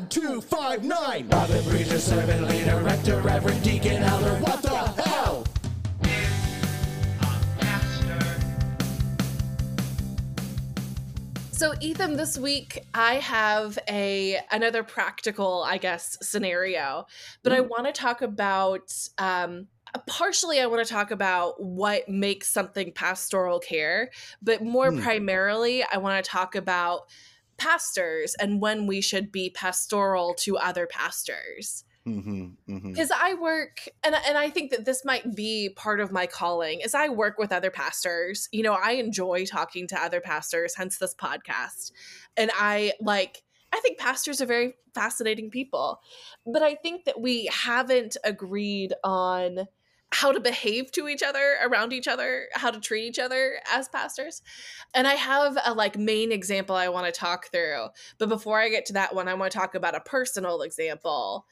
1259. Father, preacher, servant, leader, rector, reverend, deacon, elder. What the hell? So Ethan, this week I have another practical, I guess, scenario, but I want to talk about, partially I want to talk about what makes something pastoral care, but more primarily I want to talk about pastors and when we should be pastoral to other pastors. Because I work, and I think that this might be part of my calling, is I work with other pastors. You know, I enjoy talking to other pastors, hence this podcast. And I think pastors are very fascinating people. But I think that we haven't agreed on how to behave to each other, around each other, how to treat each other as pastors. And I have a main example I want to talk through. But before I get to that one, I want to talk about a personal example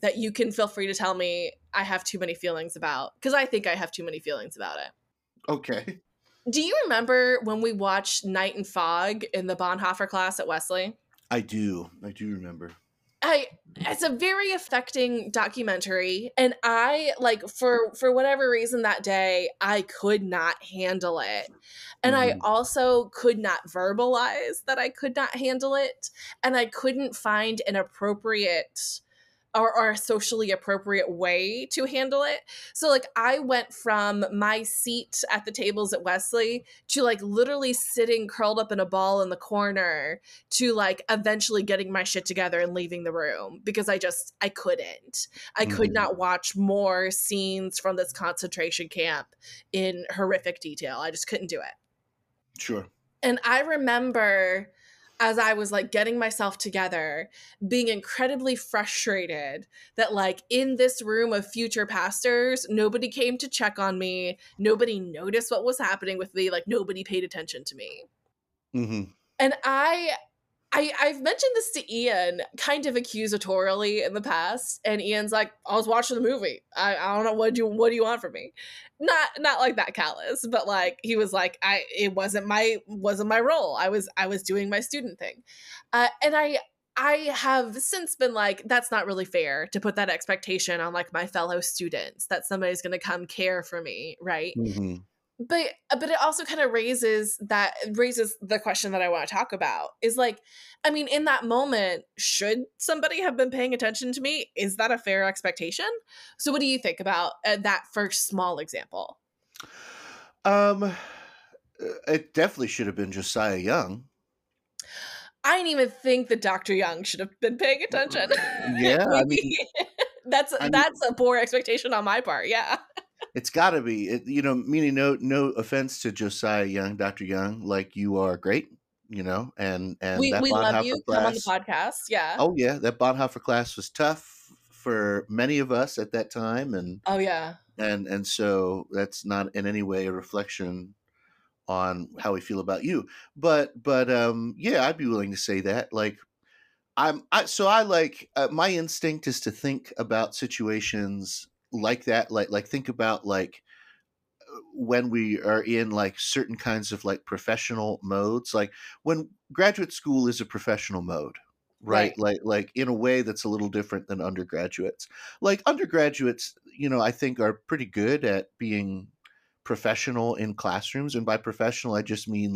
that you can feel free to tell me I have too many feelings about, because I think I have too many feelings about it. Okay. Do you remember when we watched Night and Fog in the Bonhoeffer class at Wesley? I do remember. It's a very affecting documentary, and for whatever reason that day, I could not handle it. And I also could not verbalize that I could not handle it, and I couldn't find an appropriate or a socially appropriate way to handle it. So I went from my seat at the tables at Wesley to literally sitting curled up in a ball in the corner to eventually getting my shit together and leaving the room, because I couldn't. I could not watch more scenes from this concentration camp in horrific detail. I just couldn't do it. Sure. And I remember, as I was getting myself together, being incredibly frustrated that in this room of future pastors, nobody came to check on me. Nobody noticed what was happening with me. Nobody paid attention to me. Mm-hmm. And I've mentioned this to Ian kind of accusatorily in the past, and Ian's like, I was watching the movie. I don't know, what do you want from me? Not like that callous, but he was like, it wasn't my role. I was doing my student thing. And I have since been that's not really fair to put that expectation on my fellow students that somebody's going to come care for me, right? Mm-hmm. But it also kind of raises the question that I want to talk about is in that moment, should somebody have been paying attention to me? Is that a fair expectation? So what do you think about that first small example? It definitely should have been Josiah Young. I didn't even think that Dr. Young should have been paying attention. Yeah, that's a poor expectation on my part. Yeah. It's got to be, meaning no offense to Josiah Young, Dr. Young, you are great, and we love you. Come on the podcast, yeah. Oh yeah, that Bonhoeffer class was tough for many of us at that time, and oh yeah, and so that's not in any way a reflection on how we feel about you, but yeah, I'd be willing to say that my instinct is to think about situations like that, think about when we are in certain kinds of professional modes, when graduate school is a professional mode, right? Like in a way that's a little different than undergraduates. Undergraduates, I think are pretty good at being professional in classrooms. And by professional, I just mean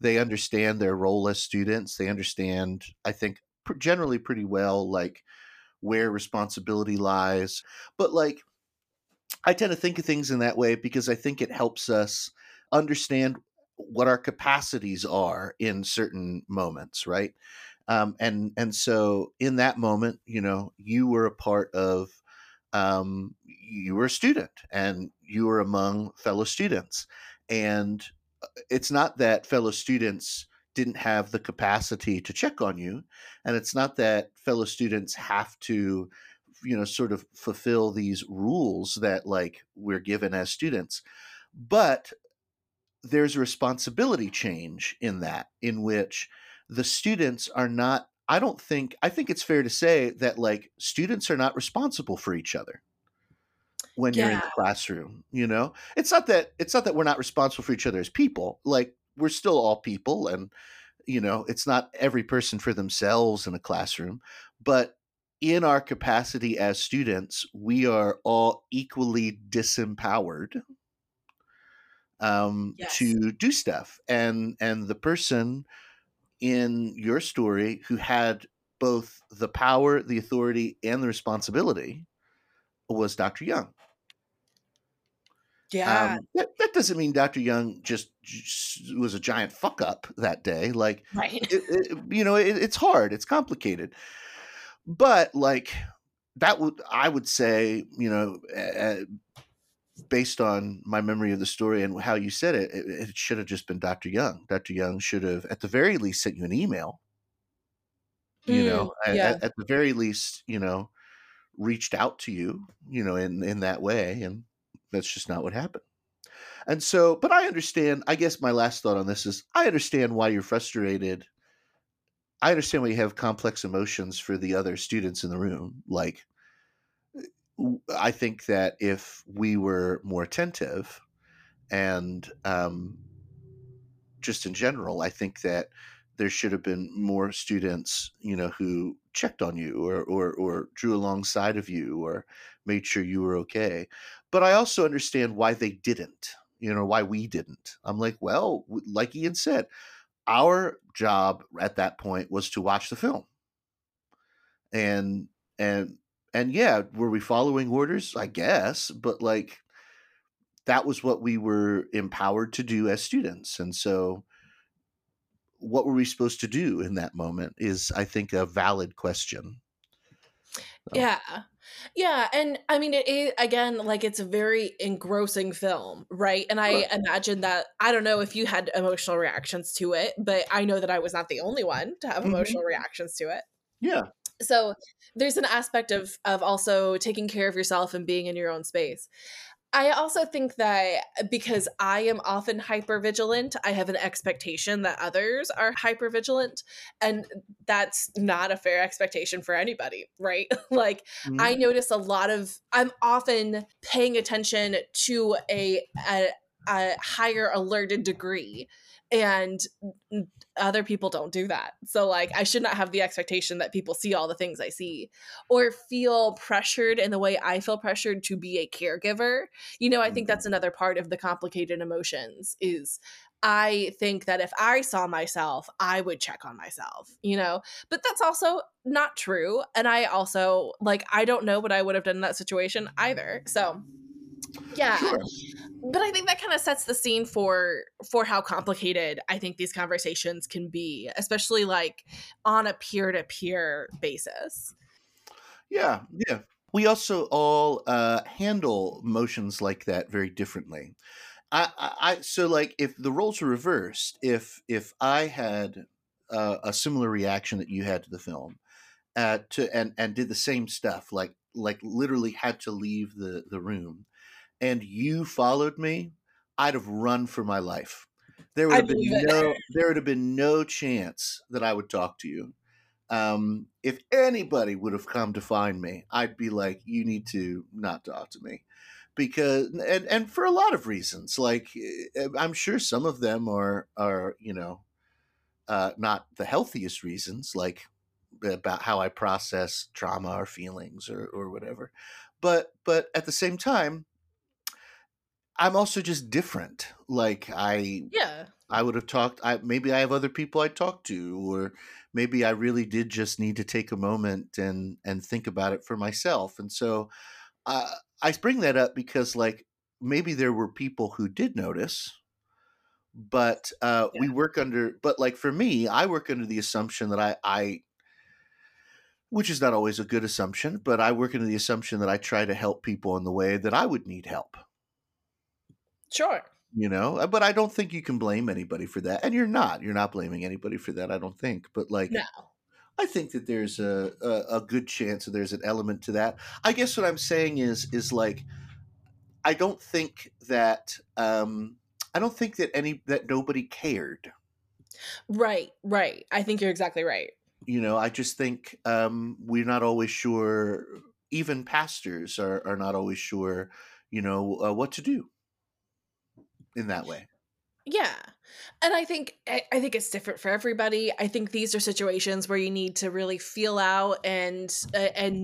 they understand their role as students. They understand, I think, generally pretty well, where responsibility lies. But I tend to think of things in that way because I think it helps us understand what our capacities are in certain moments, right? And so in that moment, you were a part of, you were a student and you were among fellow students. And it's not that fellow students didn't have the capacity to check on you. And it's not that fellow students have to, sort of fulfill these rules that we're given as students, but there's a responsibility change in that, in which the students are not, I think it's fair to say that students are not responsible for each other when you're in the classroom, it's not that we're not responsible for each other as people, we're still all people, and you know, it's not every person for themselves in a classroom, but in our capacity as students, we are all equally disempowered to do stuff. And the person in your story who had both the power, the authority, and the responsibility was Dr. Young. Yeah. That doesn't mean Dr. Young just was a giant fuck up that day. Like, right. It's hard. It's complicated. But like I would say, based on my memory of the story and how you said it, it should have just been Dr. Young. Dr. Young should have, at the very least, sent you an email, at the very least, reached out to you, in that way. And that's just not what happened. And so, but I understand, I guess my last thought on this is I understand why you're frustrated. I understand why you have complex emotions for the other students in the room. Like, I think that if we were more attentive and just in general, I think that there should have been more students, who checked on you or drew alongside of you or made sure you were okay. But I also understand why they didn't, why we didn't. I'm like, well, like Ian said, our job at that point was to watch the film. And yeah, were we following orders? I guess, but like that was what we were empowered to do as students. And so what were we supposed to do in that moment is, I think, a valid question. Yeah. Yeah. And I mean, it, again, like it's a very engrossing film, right? And I imagine that, I don't know if you had emotional reactions to it, but I know that I was not the only one to have emotional reactions to it. Yeah. So there's an aspect of also taking care of yourself and being in your own space. I also think that because I am often hypervigilant, I have an expectation that others are hypervigilant, and that's not a fair expectation for anybody, right? Like I notice I'm often paying attention to a higher alerted degree, and other people don't do that. So like, I should not have the expectation that people see all the things I see or feel pressured in the way I feel pressured to be a caregiver. I think that's another part of the complicated emotions is I think that if I saw myself, I would check on myself, but that's also not true. And I also I don't know what I would have done in that situation either. So yeah. Sure. But I think that kind of sets the scene for how complicated I think these conversations can be, especially like on a peer-to-peer basis. Yeah. Yeah. We also all handle motions like that very differently. So like if the roles were reversed, if I had a similar reaction that you had to the film and did the same stuff, like literally had to leave the room, and you followed me, I'd have run for my life. There would have been no chance that I would talk to you. If anybody would have come to find me, I'd be like, you need to not talk to me. Because, and for a lot of reasons, like I'm sure some of them are not the healthiest reasons, like about how I process trauma or feelings or whatever. But at the same time, I'm also just different. Like I would have talked. Maybe I have other people I talk to, or maybe I really did just need to take a moment and think about it for myself. And so I bring that up because like maybe there were people who did notice, but for me, I work under the assumption that I which is not always a good assumption, but I work under the assumption that I try to help people in the way that I would need help. Sure. But I don't think you can blame anybody for that. And you're not blaming anybody for that, I don't think. But no. I think that there's a good chance that there's an element to that. I guess what I'm saying is like, I don't think that, that nobody cared. Right. Right. I think you're exactly right. I just think, we're not always sure, even pastors are not always sure, what to do in that way. Yeah. And I think it's different for everybody. I think these are situations where you need to really feel out and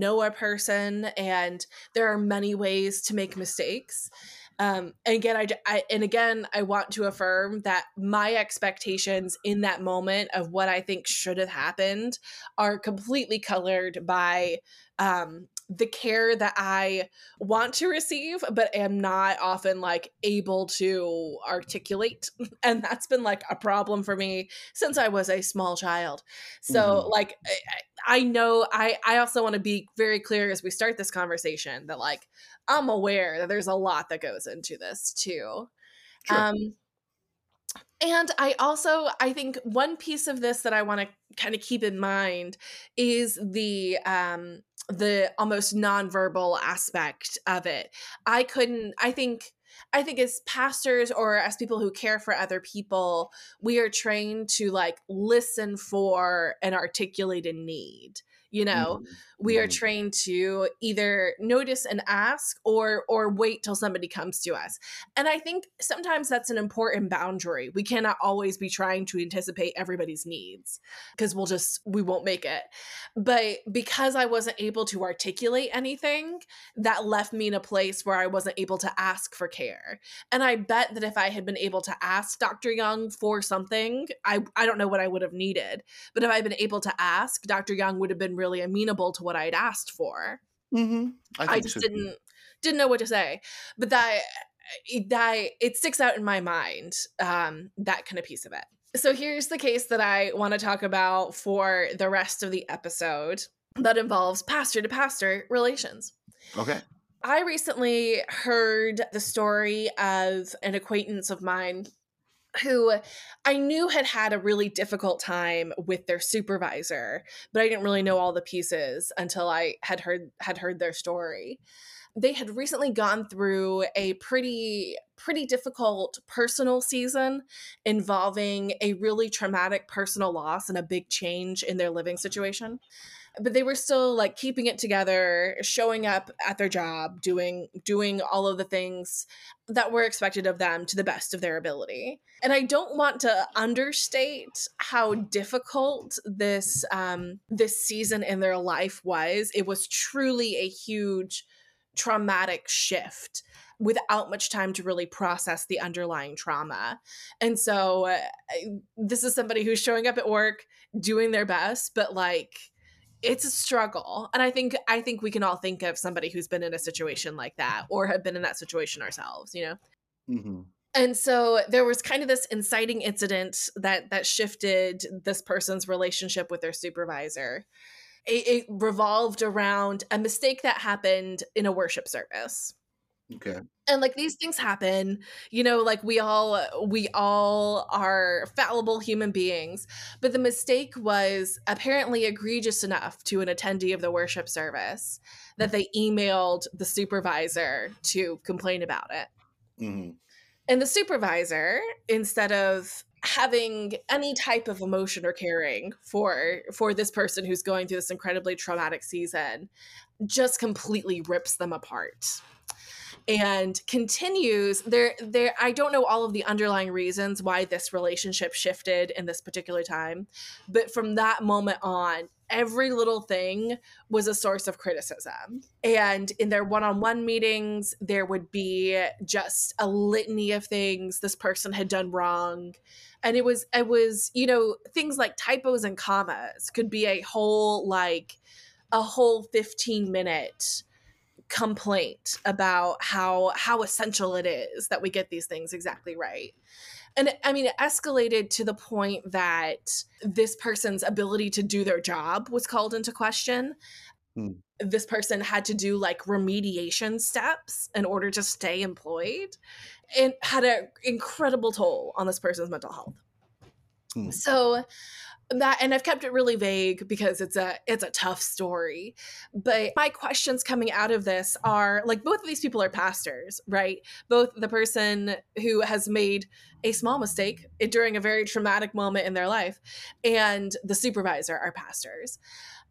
know a person. And there are many ways to make mistakes. And again, I want to affirm that my expectations in that moment of what I think should have happened are completely colored by the care that I want to receive, but am not often like able to articulate. And that's been like a problem for me since I was a small child. So like, I know I also want to be very clear as we start this conversation that like, I'm aware that there's a lot that goes into this too. Sure. And I think one piece of this that I want to kind of keep in mind is the almost nonverbal aspect of it. I think as pastors or as people who care for other people, we are trained to like listen for and articulate a need. You know, we are trained to either notice and ask or wait till somebody comes to us. And I think sometimes that's an important boundary. We cannot always be trying to anticipate everybody's needs because we won't make it. But because I wasn't able to articulate anything, that left me in a place where I wasn't able to ask for care. And I bet that if I had been able to ask Dr. Young for something, I don't know what I would have needed. But if I'd been able to ask, Dr. Young would have been really amenable to what I'd asked for. I just didn't know what to say, but that it sticks out in my mind, that kind of piece of it. So here's the case that I want to talk about for the rest of the episode that involves pastor to pastor relations. Okay. I recently heard the story of an acquaintance of mine who I knew had a really difficult time with their supervisor, but I didn't really know all the pieces until I had heard their story. They had recently gone through a pretty difficult personal season involving a really traumatic personal loss and a big change in their living situation. But they were still like keeping it together, showing up at their job, doing all of the things that were expected of them to the best of their ability. And I don't want to understate how difficult this season in their life was. It was truly a huge traumatic shift without much time to really process the underlying trauma. And so this is somebody who's showing up at work, doing their best, but like, it's a struggle. And I think we can all think of somebody who's been in a situation like that or have been in that situation ourselves, you know? Mm-hmm. And so there was kind of this inciting incident that shifted this person's relationship with their supervisor. It revolved around a mistake that happened in a worship service. Okay. And like these things happen, you know, like we all are fallible human beings, but the mistake was apparently egregious enough to an attendee of the worship service that they emailed the supervisor to complain about it. Mm-hmm. And the supervisor, instead of having any type of emotion or caring for this person who's going through this incredibly traumatic season, just completely rips them apart. And continues there. I don't know all of the underlying reasons why this relationship shifted in this particular time, but from that moment on, every little thing was a source of criticism. And in their one-on-one meetings, there would be just a litany of things this person had done wrong. And it was, you know, things like typos and commas could be a whole 15-minute complaint about how essential it is that we get these things exactly right. And I mean, it escalated to the point that this person's ability to do their job was called into question. Mm. This person had to do like remediation steps in order to stay employed, and had an incredible toll on this person's mental health. Mm. So that, and I've kept it really vague because it's a tough story, but my questions coming out of this are like, both of these people are pastors, right? Both the person who has made a small mistake during a very traumatic moment in their life and the supervisor are pastors.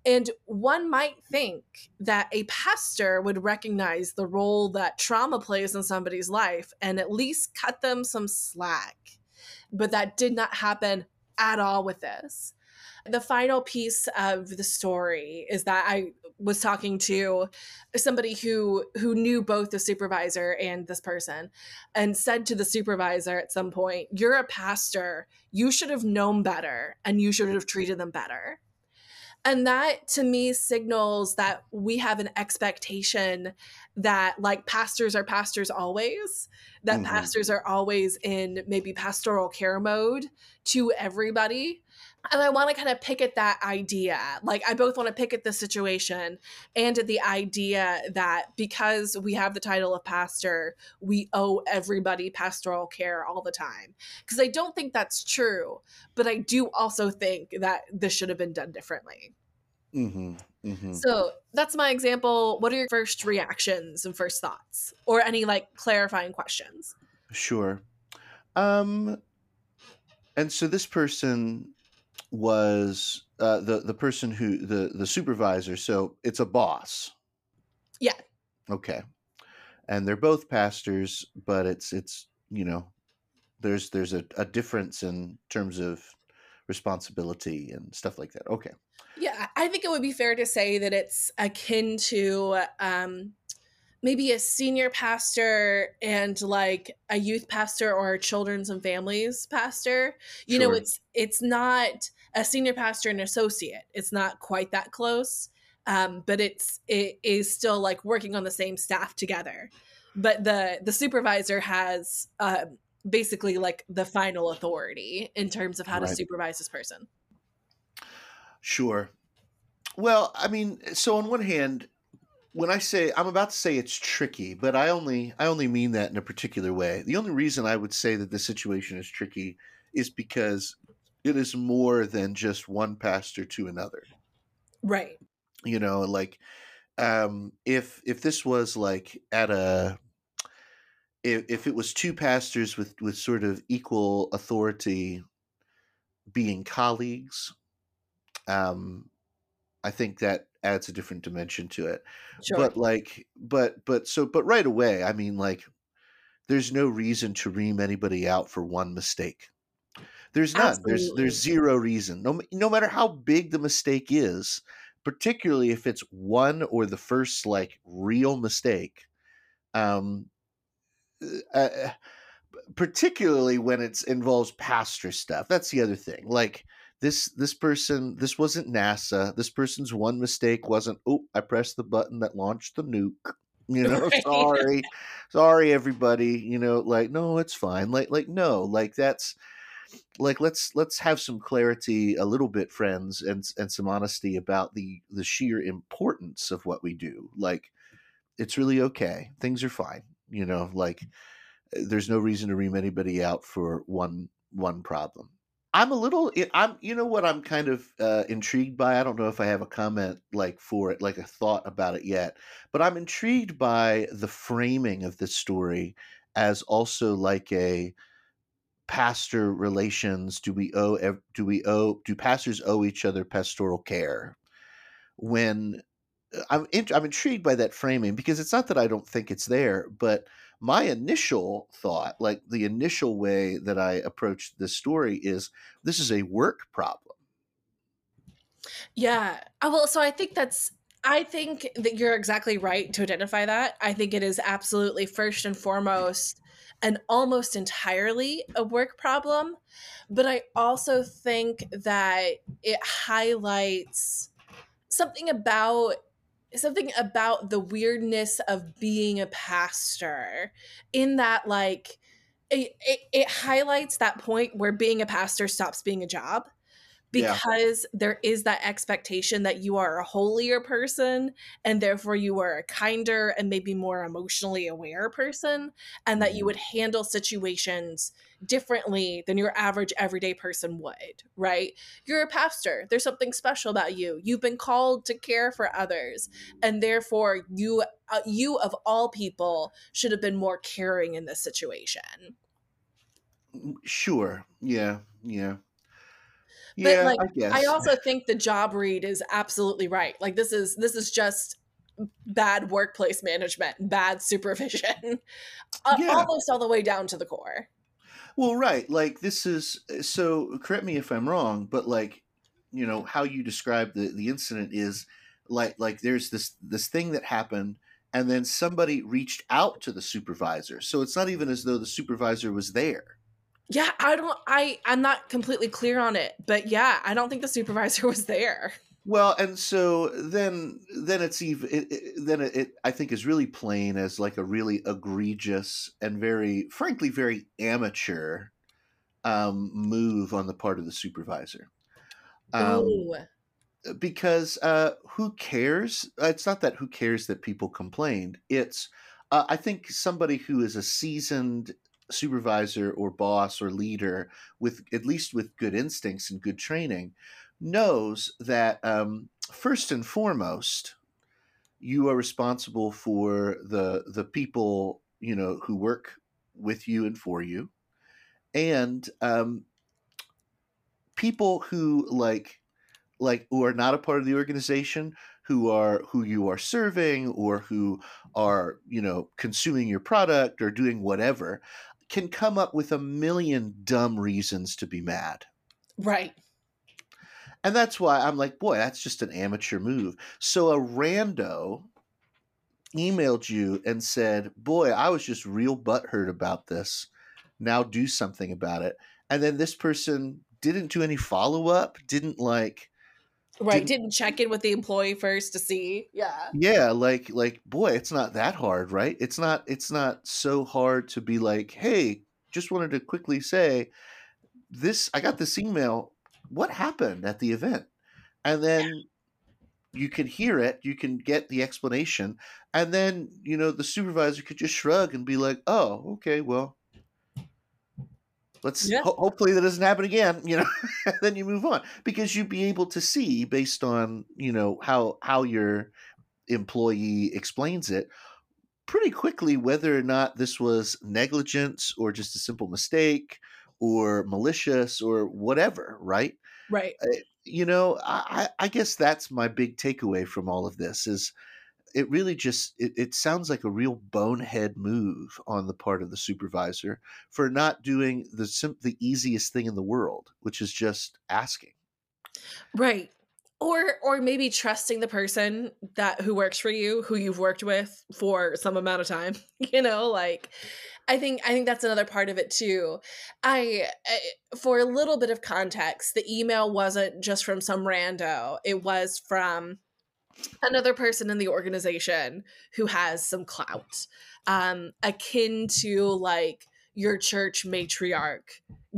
And one might think that a pastor would recognize the role that trauma plays in somebody's life and at least cut them some slack. but that did not happen at all with this. The final piece of the story is that I was talking to somebody who knew both the supervisor and this person and said to the supervisor at some point, "You're a pastor. You should have known better and you should have treated them better." And that to me signals that we have an expectation that like pastors are pastors always, that mm-hmm. pastors are always in maybe pastoral care mode to everybody. And I want to kind of pick at that idea. Like I both want to pick at the situation and at the idea that because we have the title of pastor, we owe everybody pastoral care all the time. Because I don't think that's true, but I do also think that this should have been done differently. Mm-hmm. Mm-hmm. So that's my example. What are your first reactions and first thoughts or any like clarifying questions? Sure. And so this person was the person who the supervisor. So it's a boss. Yeah. Okay. And they're both pastors, but it's you know, there's a difference in terms of responsibility and stuff like that. Okay. Yeah, I think it would be fair to say that it's akin to maybe a senior pastor and like a youth pastor or a children's and families pastor. You sure. know, it's not a senior pastor and associate. It's not quite that close, but it is still like working on the same staff together. But the supervisor has basically like the final authority in terms of how right. to supervise this person. Sure. Well, I mean, so on one hand, when I say, I'm about to say it's tricky, but I only mean that in a particular way. The only reason I would say that the situation is tricky is because it is more than just one pastor to another. Right. You know, like if this was like at a, if it was two pastors with sort of equal authority being colleagues, I think that adds a different dimension to it. Sure. But right away, I mean, like, there's no reason to ream anybody out for one mistake. There's none. Absolutely. There's zero reason. No matter how big the mistake is, particularly if it's one or the first like real mistake, particularly when it involves pastor stuff. That's the other thing. Like, This person, this wasn't NASA. This person's one mistake wasn't, oh, I pressed the button that launched the nuke. You know, right. Sorry, everybody. You know, like, no, it's fine. Like, no, like that's like, let's have some clarity a little bit, friends, and some honesty about the sheer importance of what we do. Like, it's really okay. Things are fine. You know, like there's no reason to ream anybody out for one problem. I'm kind of intrigued by, I don't know if I have a comment like for it, like a thought about it yet, but I'm intrigued by the framing of this story as also like a pastor relations. Do pastors owe each other pastoral care? When I'm intrigued by that framing, because it's not that I don't think it's there, but my initial thought, like the initial way that I approached this story, is this is a work problem. Yeah. Well, so I think that you're exactly right to identify that. I think it is absolutely first and foremost and almost entirely a work problem. But I also think that it highlights something about the weirdness of being a pastor, in that like it highlights that point where being a pastor stops being a job, because there is that expectation that you are a holier person and therefore you are a kinder and maybe more emotionally aware person, and that you would handle situations differently than your average everyday person would, right? You're a pastor. There's something special about you. You've been called to care for others, and therefore you of all people should have been more caring in this situation. Sure. Yeah. But yeah, like, I guess. I also think the job read is absolutely right. Like this is just bad workplace management, bad supervision, almost all the way down to the core. Well, right. Like, this is, so correct me if I'm wrong, but like, you know, how you describe the incident is like there's this thing that happened, and then somebody reached out to the supervisor. So it's not even as though the supervisor was there. Yeah, I'm not completely clear on it, but yeah, I don't think the supervisor was there. Well, and so then it's even it I think is really plain as like a really egregious and very, frankly, very amateur move on the part of the supervisor. Because who cares? It's not that who cares that people complained. It's I think somebody who is a seasoned supervisor or boss or leader, with at least with good instincts and good training, knows that first and foremost, you are responsible for the people, you know, who work with you and for you, and people who who are not a part of the organization, who you are serving, or who are, you know, consuming your product or doing whatever, can come up with a million dumb reasons to be mad. Right. And that's why I'm like, boy, that's just an amateur move. So a rando emailed you and said, boy, I was just real butthurt about this. Now do something about it. And then this person didn't do any follow-up, didn't like... Right, didn't check in with the employee first to see. Yeah. Yeah, like boy, it's not that hard, right? It's not so hard to be like, hey, just wanted to quickly say this, I got this email. What happened at the event? And then you can hear it, you can get the explanation, and then, you know, the supervisor could just shrug and be like, oh, okay, well, let's hopefully that doesn't happen again, you know. Then you move on, because you'd be able to see, based on, you know, how your employee explains it, pretty quickly whether or not this was negligence or just a simple mistake or malicious or whatever, right? Right. You know, I guess that's my big takeaway from all of this is it really just, it sounds like a real bonehead move on the part of the supervisor for not doing the easiest thing in the world, which is just asking. Right. Or maybe trusting the person who works for you, who you've worked with for some amount of time, you know, like, I think that's another part of it too. For a little bit of context, the email wasn't just from some rando. It was from another person in the organization who has some clout, akin to like your church matriarch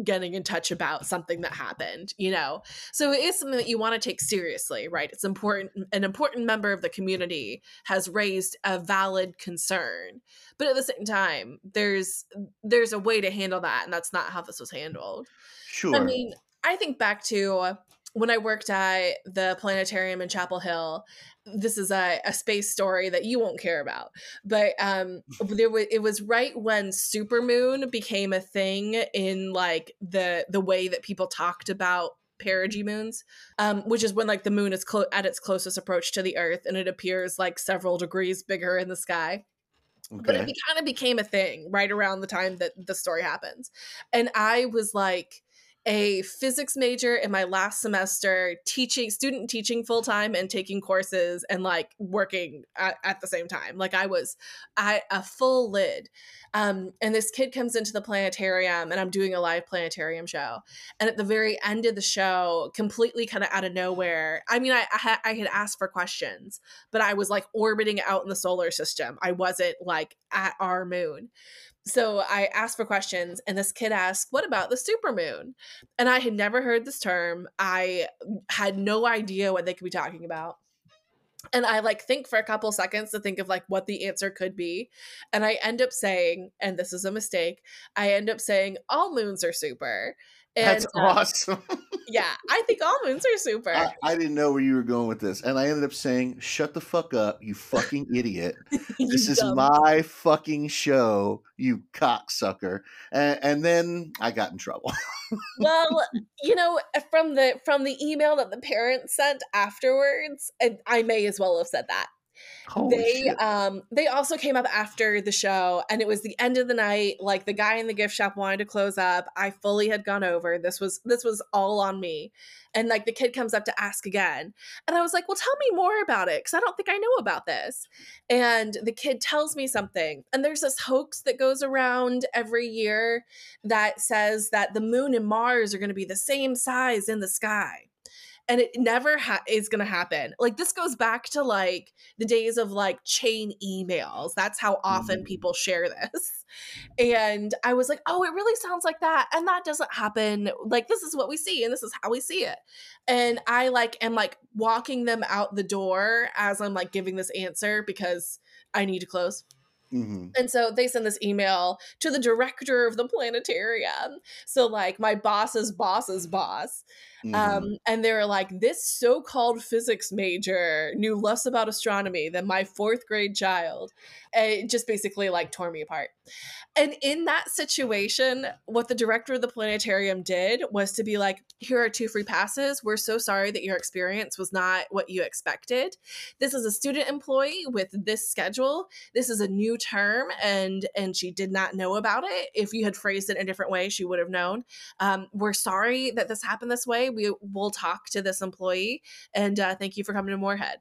getting in touch about something that happened, you know? So it is something that you want to take seriously, right? It's important. An important member of the community has raised a valid concern, but at the same time, there's a way to handle that. And that's not how this was handled. Sure. I mean, I think back to when I worked at the planetarium in Chapel Hill. This is a space story that you won't care about, but it was right when supermoon became a thing in like the way that people talked about perigee moons, which is when like the moon is at its closest approach to the Earth and it appears like several degrees bigger in the sky. Okay. But it kind of became a thing right around the time that the story happens, and I was like a physics major in my last semester, teaching full-time and taking courses and like working at the same time. Like I was a full lid. And this kid comes into the planetarium and I'm doing a live planetarium show. And at the very end of the show, completely kind of out of nowhere, I mean, I had asked for questions, but I was like orbiting out in the solar system. I wasn't like at our moon. So I asked for questions and this kid asked, what about the supermoon? And I had never heard this term. I had no idea what they could be talking about. And I like think for a couple seconds to think of like what the answer could be. And I end up saying, and this is a mistake, I end up saying all moons are super. And, that's awesome. Yeah, I think all moons are super. I didn't know where you were going with this. And I ended up saying, shut the fuck up, you fucking idiot. This is my fucking show, you cocksucker. And then I got in trouble. Well, you know, from the email that the parents sent afterwards, I may as well have said that. They also came up after the show, and it was the end of the night. Like, the guy in the gift shop wanted to close up. I fully had gone over. This was all on me. And like, the kid comes up to ask again. And I was like, well, tell me more about it, because I don't think I know about this. And the kid tells me something. And there's this hoax that goes around every year that says that the moon and Mars are going to be the same size in the sky. And it never is going to happen. Like, this goes back to like the days of like chain emails. That's how often people share this. And I was like, oh, it really sounds like that. And that doesn't happen. Like, this is what we see, and this is how we see it. And I like am like walking them out the door as I'm like giving this answer, because I need to close. And so they send this email to the director of the planetarium. So like my boss's boss's boss. And they're like, this so-called physics major knew less about astronomy than my 4th grade child. And it just basically like tore me apart. And in that situation, what the director of the planetarium did was to be like, here are 2 free passes. We're so sorry that your experience was not what you expected. This is a student employee with this schedule. This is a new term, and she did not know about it. If you had phrased it in a different way, she would have known. We're sorry that this happened this way. We will talk to this employee, and thank you for coming to Moorhead.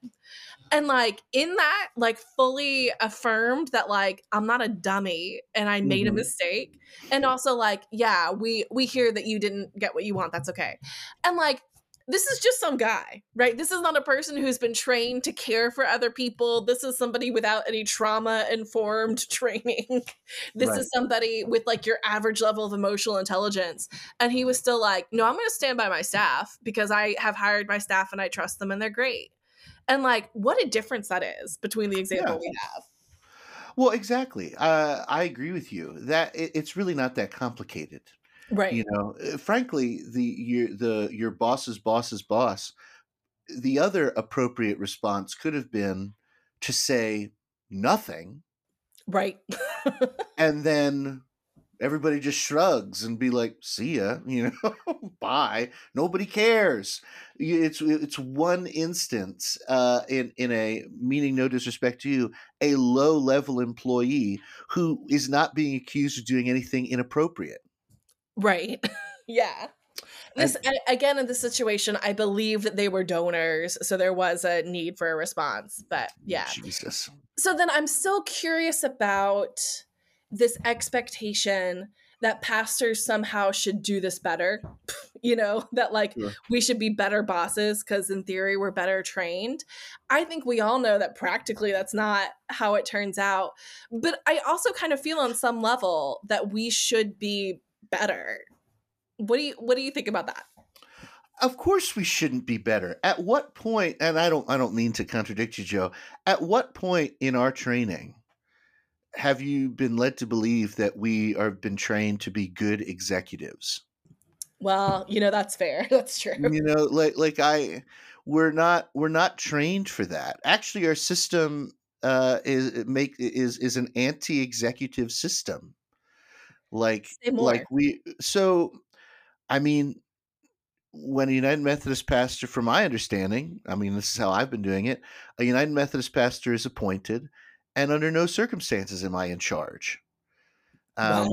And like, in that, like, fully affirmed that like, I'm not a dummy and I made a mistake. And also like, yeah, we hear that you didn't get what you want. That's okay. And like, this is just some guy, right? This is not a person who's been trained to care for other people. This is somebody without any trauma-informed training. This is somebody with like your average level of emotional intelligence. And he was still like, no, I'm going to stand by my staff, because I have hired my staff and I trust them and they're great. And like, what a difference that is between the example we have. Well, exactly. I agree with you that it's really not that complicated. Right. You know, frankly, your boss's boss's boss, the other appropriate response could have been to say nothing. Right. And then everybody just shrugs and be like, see ya, you know, bye. Nobody cares. It's one instance in a, meaning no disrespect to you, a low level employee who is not being accused of doing anything inappropriate. Right. Yeah. Again, in this situation, I believe that they were donors, so there was a need for a response. But yeah. Jesus. So then I'm still curious about this expectation that pastors somehow should do this better, you know, that like we should be better bosses because in theory we're better trained. I think we all know that practically that's not how it turns out. But I also kind of feel on some level that we should be better. What do you think about that? Of course we shouldn't be better. At what point, and I don't mean to contradict you, Joe, at what point in our training have you been led to believe that we are been trained to be good executives? Well, you know, that's fair. That's true. You know, we're not trained for that. Actually, our system is an anti-executive system. I mean, when a United Methodist pastor, from my understanding, I mean, this is how I've been doing it, a United Methodist pastor is appointed, and under no circumstances am I in charge. Not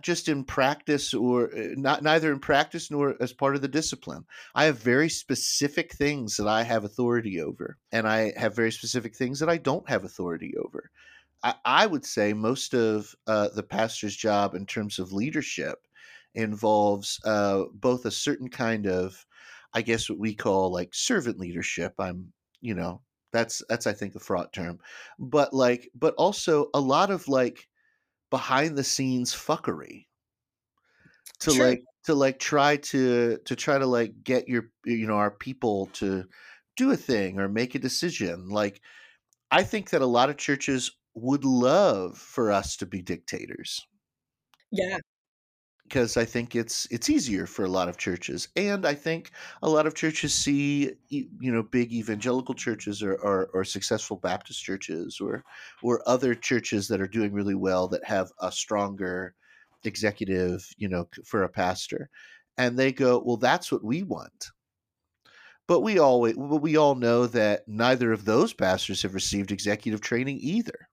just in practice, or neither in practice nor as part of the discipline. I have very specific things that I have authority over, and I have very specific things that I don't have authority over. I would say most of the pastor's job in terms of leadership involves both a certain kind of, I guess, what we call like servant leadership. That's I think a fraught term, but also a lot of like behind the scenes fuckery to Sure. try to like get your, you know, our people to do a thing or make a decision. Like, I think that a lot of churches would love for us to be dictators. Yeah. Because I think it's easier for a lot of churches. And I think a lot of churches see, you know, big evangelical churches or successful Baptist churches or other churches that are doing really well that have a stronger executive, you know, for a pastor. And they go, well, that's what we want. But we all know that neither of those pastors have received executive training either.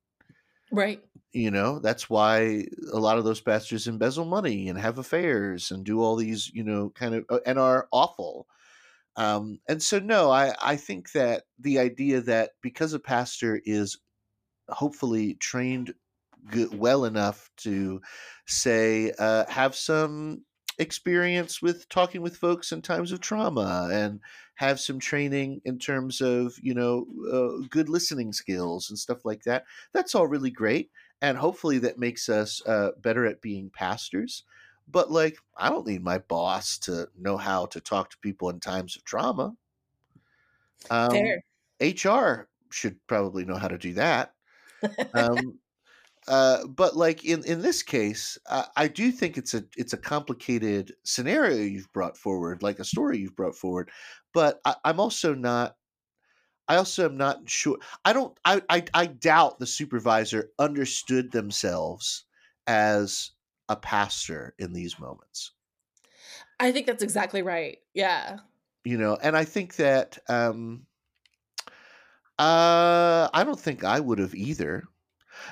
Right. You know, that's why a lot of those pastors embezzle money and have affairs and do all these, you know, kind of, and are awful. And so, no, I think that the idea that because a pastor is hopefully trained good, well enough to say, have some experience with talking with folks in times of trauma and have some training in terms of, you know, good listening skills and stuff like that. That's all really great. And hopefully that makes us better at being pastors. But like, I don't need my boss to know how to talk to people in times of trauma. HR should probably know how to do that. But like in this case, I do think it's a complicated scenario you've brought forward, like a story you've brought forward, but I also am not sure. I doubt the supervisor understood themselves as a pastor in these moments. I think that's exactly right. Yeah. You know, and I think that, I don't think I would have either.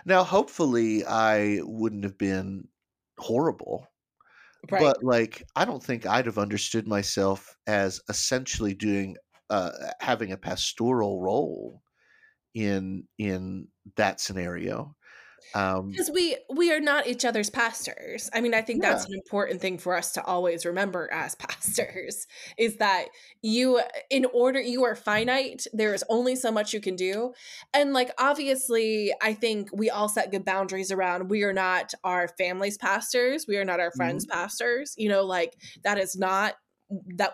Now, hopefully I wouldn't have been horrible, right. But like, I don't think I'd have understood myself as essentially having a pastoral role in that scenario. Because we are not each other's pastors. I mean, I think that's an important thing for us to always remember as pastors is that you are finite. There is only so much you can do. And like, obviously, I think we all set good boundaries around we are not our family's pastors. We are not our friends' pastors. You know, like that is not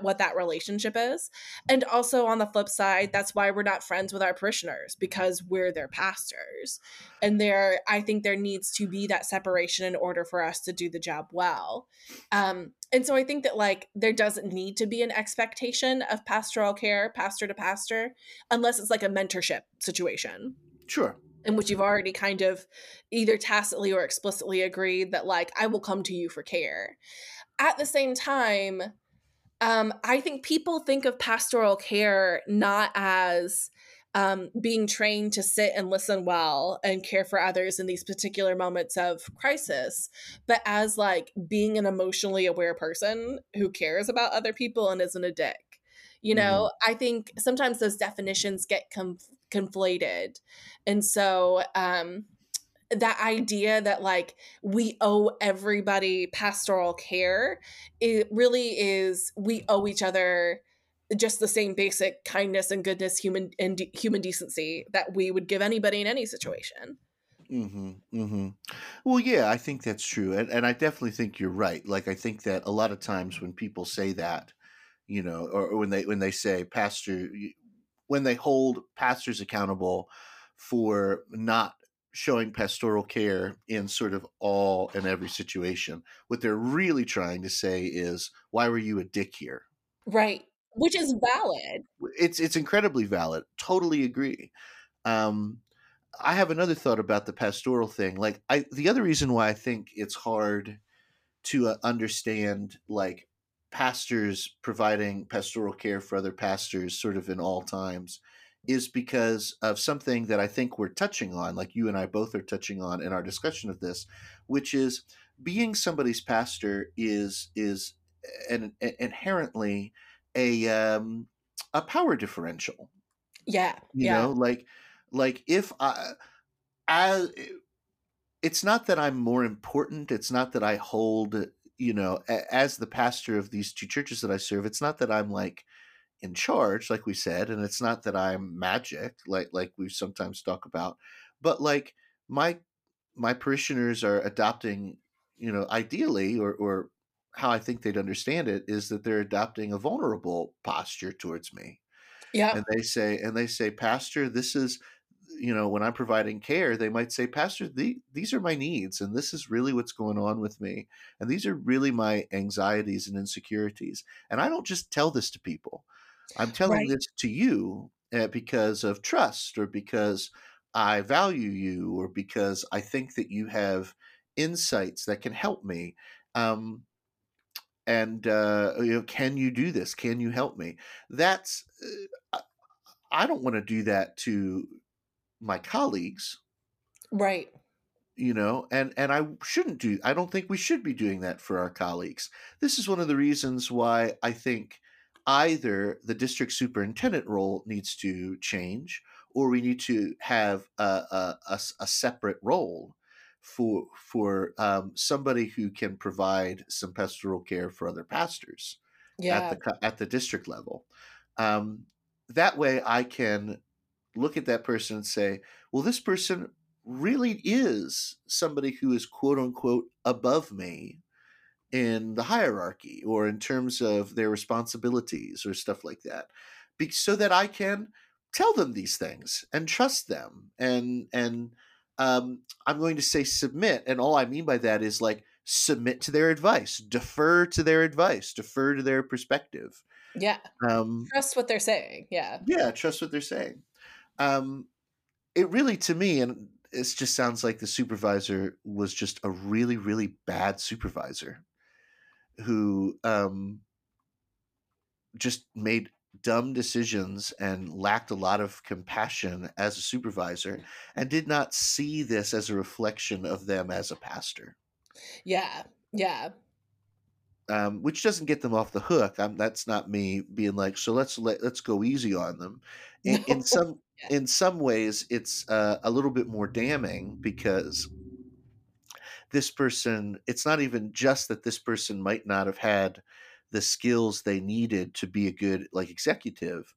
what that relationship is. And also on the flip side, that's why we're not friends with our parishioners, because we're their pastors. And I think there needs to be that separation in order for us to do the job well. And so I think that like, there doesn't need to be an expectation of pastoral care, pastor to pastor, unless it's like a mentorship situation. Sure. In which you've already kind of either tacitly or explicitly agreed that like, I will come to you for care. At the same time, I think people think of pastoral care not as being trained to sit and listen well and care for others in these particular moments of crisis, but as like being an emotionally aware person who cares about other people and isn't a dick. You know, I think sometimes those definitions get conflated. And so that idea that like we owe everybody pastoral care, it really is we owe each other just the same basic kindness and goodness, human decency that we would give anybody in any situation. Well, yeah, I think that's true. And I definitely think you're right. Like, I think that a lot of times when people say that, you know, or when they say pastor, when they hold pastors accountable for not showing pastoral care in sort of all and every situation. What they're really trying to say is, why were you a dick here? Right. Which is valid. It's incredibly valid. Totally agree. I have another thought about the pastoral thing. Like the other reason why I think it's hard to understand like pastors providing pastoral care for other pastors sort of in all times is because of something that I think we're touching on, like you and I both are touching on in our discussion of this, which is being somebody's pastor is inherently a power differential. Yeah. You know, like if I, it's not that I'm more important. It's not that I hold, you know, as the pastor of these two churches that I serve, it's not that I'm like in charge, like we said, and it's not that I'm magic, like we sometimes talk about, but like my parishioners are adopting, you know, ideally, or how I think they'd understand it is that they're adopting a vulnerable posture towards me. Yeah. And they say, Pastor, this is, you know, when I'm providing care, they might say, Pastor, these are my needs, and this is really what's going on with me. And these are really my anxieties and insecurities. And I don't just tell this to people. I'm telling right. this to you because of trust, or because I value you, or because I think that you have insights that can help me. and can you do this? Can you help me? That's I don't want to do that to my colleagues, right? You know, and I shouldn't do. I don't think we should be doing that for our colleagues. This is one of the reasons why I think either the district superintendent role needs to change, or we need to have a separate role for somebody who can provide some pastoral care for other pastors at the district level. That way I can look at that person and say, well, this person really is somebody who is quote unquote above me in the hierarchy or in terms of their responsibilities or stuff like that, so that I can tell them these things and trust them. And I'm going to say submit. And all I mean by that is like submit to their advice, defer to their advice, defer to their perspective. Yeah. Trust what they're saying. Yeah. Yeah. Trust what they're saying. It really, to me, and it just sounds like the supervisor was just a really, really bad supervisor who just made dumb decisions and lacked a lot of compassion as a supervisor and did not see this as a reflection of them as a pastor. Yeah. Yeah. Which doesn't get them off the hook. That's not me being like, so let's go easy on them. In some ways, it's a little bit more damning because this person, it's not even just that this person might not have had the skills they needed to be a good executive.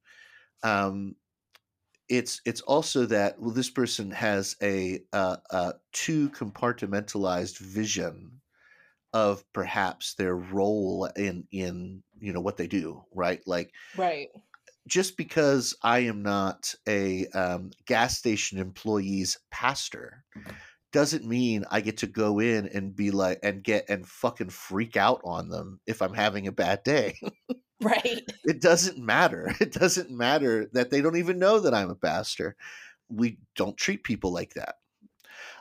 It's also that, well, this person has a too compartmentalized vision of perhaps their role in what they do, right? Right. Just because I am not a gas station employee's pastor doesn't mean I get to go in and be like and fucking freak out on them if I'm having a bad day. Right. It doesn't matter. It doesn't matter that they don't even know that I'm a pastor. We don't treat people like that.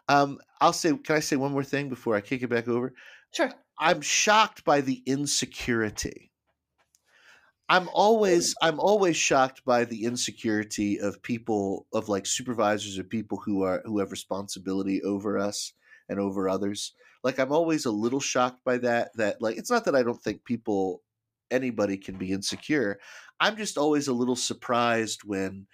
Can I say one more thing before I kick it back over? Sure. I'm shocked by the insecurity. I'm always shocked by the insecurity of people, of supervisors or people who have responsibility over us and over others. I'm always a little shocked by that it's not that I don't think anybody can be insecure. I'm just always a little surprised when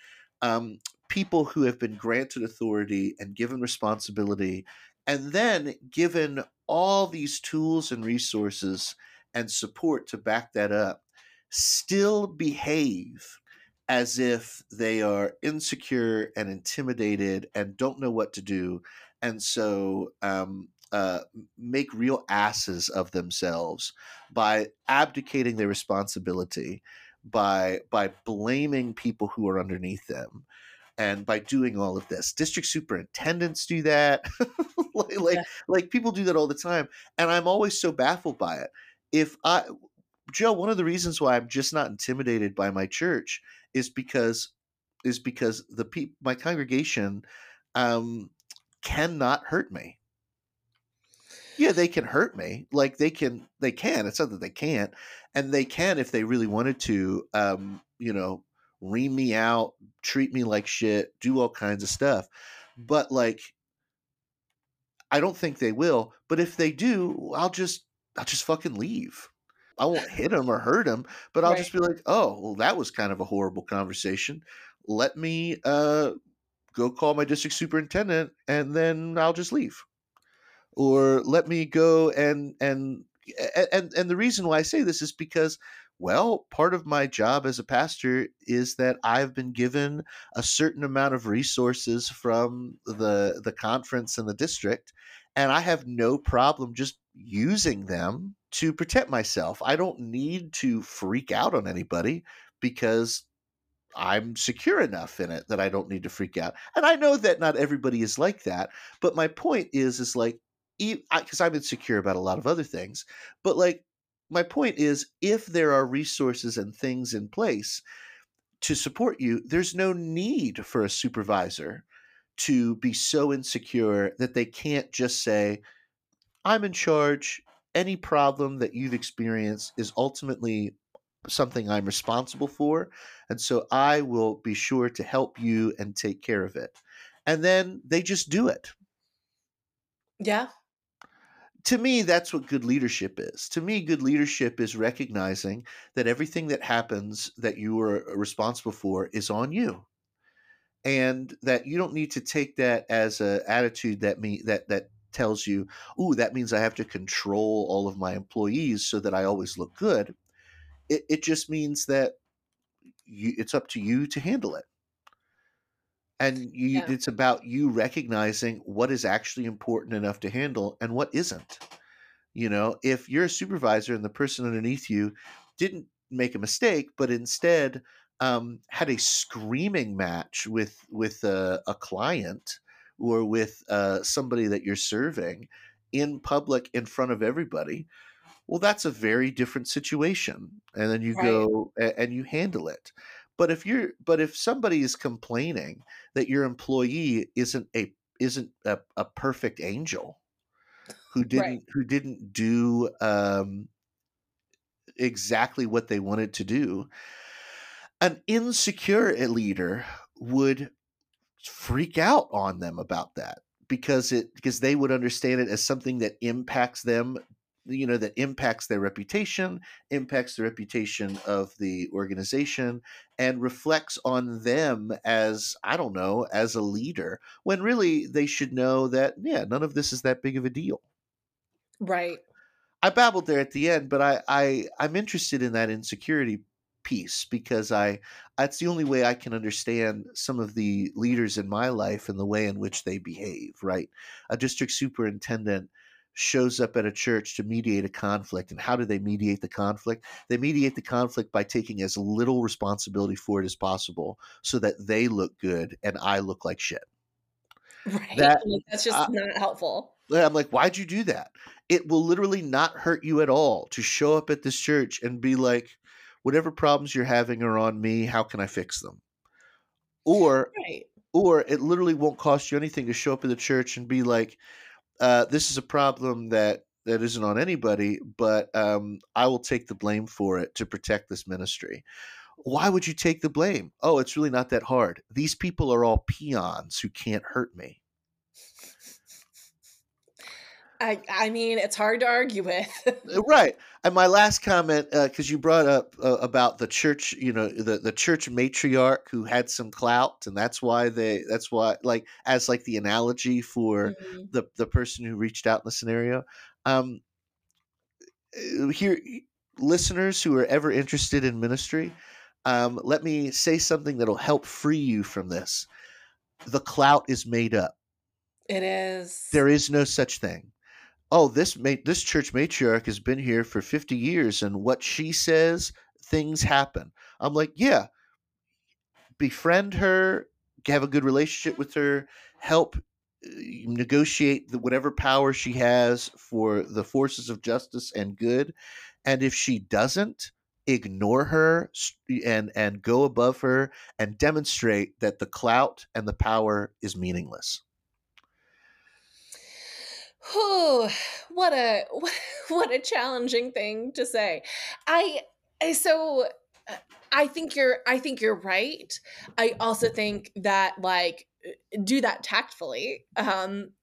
people who have been granted authority and given responsibility and then given all these tools and resources and support to back that up, still behave as if they are insecure and intimidated and don't know what to do, and so make real asses of themselves by abdicating their responsibility, by blaming people who are underneath them, and by doing all of this. District superintendents do that. People do that all the time, and I'm always so baffled by it. Joe, one of the reasons why I'm just not intimidated by my church is because my congregation cannot hurt me. Yeah, they can hurt me. They can. It's not that they can't, and they can if they really wanted to. Ream me out, treat me like shit, do all kinds of stuff. But I don't think they will. But if they do, I'll just fucking leave. I won't hit him or hurt him, but I'll just be like, oh, well, that was kind of a horrible conversation. Let me go call my district superintendent and then I'll just leave. Or let me go and the reason why I say this is because, well, part of my job as a pastor is that I've been given a certain amount of resources from the conference and the district, and I have no problem just using them to protect myself. I don't need to freak out on anybody because I'm secure enough in it that I don't need to freak out. And I know that not everybody is like that, but my point is because I'm insecure about a lot of other things, but my point is, if there are resources and things in place to support you, there's no need for a supervisor to be so insecure that they can't just say, I'm in charge any problem that you've experienced is ultimately something I'm responsible for. And so I will be sure to help you and take care of it. And then they just do it. Yeah. To me, that's what good leadership is. To me, good leadership is recognizing that everything that happens that you are responsible for is on you. And that you don't need to take that as an attitude that tells you, ooh, that means I have to control all of my employees so that I always look good. It just means that it's up to you to handle it. And it's about you recognizing what is actually important enough to handle and what isn't. You know, if you're a supervisor and the person underneath you didn't make a mistake, but instead had a screaming match with a client or with somebody that you're serving in public in front of everybody, well, that's a very different situation. And then you go and you handle it. But if somebody is complaining that your employee isn't a perfect angel who didn't do exactly what they wanted to do, an insecure leader would freak out on them about that because they would understand it as something that impacts them. You know, that impacts their reputation, impacts the reputation of the organization, and reflects on them as, I don't know, as a leader, when really they should know that, none of this is that big of a deal. Right. I babbled there at the end, but I'm interested in that insecurity piece because that's the only way I can understand some of the leaders in my life and the way in which they behave, right? A district superintendent shows up at a church to mediate a conflict. And how do they mediate the conflict? They mediate the conflict by taking as little responsibility for it as possible so that they look good and I look like shit. Right. That's just not helpful. I'm like, why'd you do that? It will literally not hurt you at all to show up at this church and be like, whatever problems you're having are on me. How can I fix them? Or it literally won't cost you anything to show up at the church and be like, this is a problem that isn't on anybody, but I will take the blame for it to protect this ministry. Why would you take the blame? Oh, it's really not that hard. These people are all peons who can't hurt me. I mean, it's hard to argue with. Right. And my last comment, because you brought up about the church, you know, the church matriarch who had some clout. And that's why the analogy for the person who reached out in the scenario. Here, listeners who are ever interested in ministry, let me say something that'll help free you from this. The clout is made up. It is. There is no such thing. Oh, this church matriarch has been here for 50 years, and what she says, things happen. I'm like, yeah, befriend her, have a good relationship with her, help negotiate whatever power she has for the forces of justice and good. And if she doesn't, ignore her and go above her and demonstrate that the clout and the power is meaningless. Oh, what a challenging thing to say. I think you're right. I also think that do that tactfully,